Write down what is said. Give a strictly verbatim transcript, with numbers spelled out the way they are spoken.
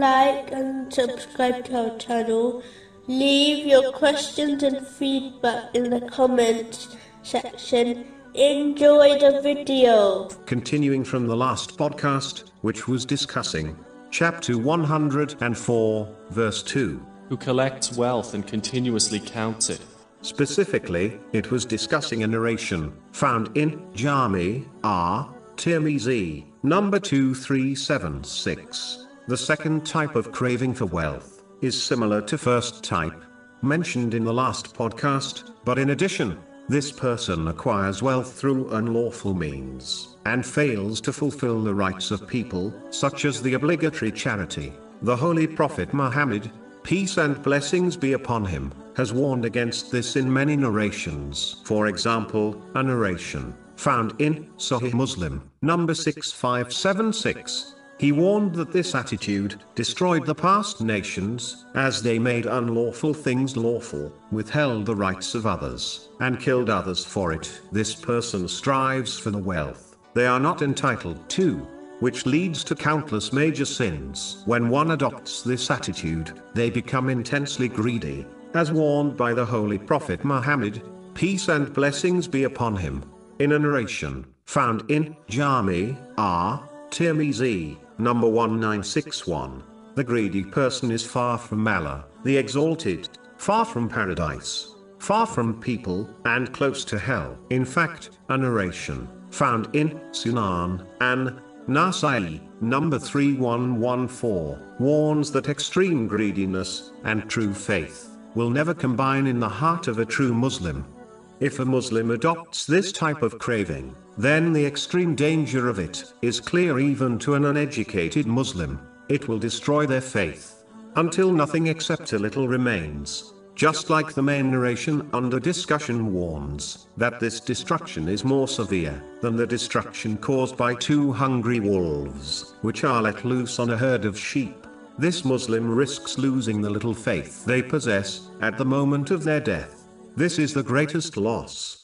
like and subscribe to our channel. Leave your questions and feedback in the comments section. Enjoy the video. Continuing from the last podcast, which was discussing chapter one hundred four, verse two. Who collects wealth and continuously counts it. Specifically, it was discussing a narration found in Jami' at-Tirmidhi, number two three seven six. The second type of craving for wealth is similar to first type, mentioned in the last podcast, but in addition, this person acquires wealth through unlawful means, and fails to fulfill the rights of people, such as the obligatory charity. The Holy Prophet Muhammad, peace and blessings be upon him, has warned against this in many narrations. For example, a narration found in Sahih Muslim, number six five seven six. He warned that this attitude destroyed the past nations, as they made unlawful things lawful, withheld the rights of others, and killed others for it. This person strives for the wealth they are not entitled to, which leads to countless major sins. When one adopts this attitude, they become intensely greedy, as warned by the Holy Prophet Muhammad, peace and blessings be upon him, in a narration found in Jami' at-Tirmidhi, number one nine six one. The greedy person is far from Allah, the exalted, far from paradise, far from people, and close to hell. In fact, a narration found in Sunan an Nasai, number three one one four, warns that extreme greediness and true faith will never combine in the heart of a true Muslim. If a Muslim adopts this type of craving, then the extreme danger of it is clear even to an uneducated Muslim. It will destroy their faith, until nothing except a little remains. Just like the main narration under discussion warns that this destruction is more severe than the destruction caused by two hungry wolves, which are let loose on a herd of sheep. This Muslim risks losing the little faith they possess at the moment of their death. This is the greatest loss.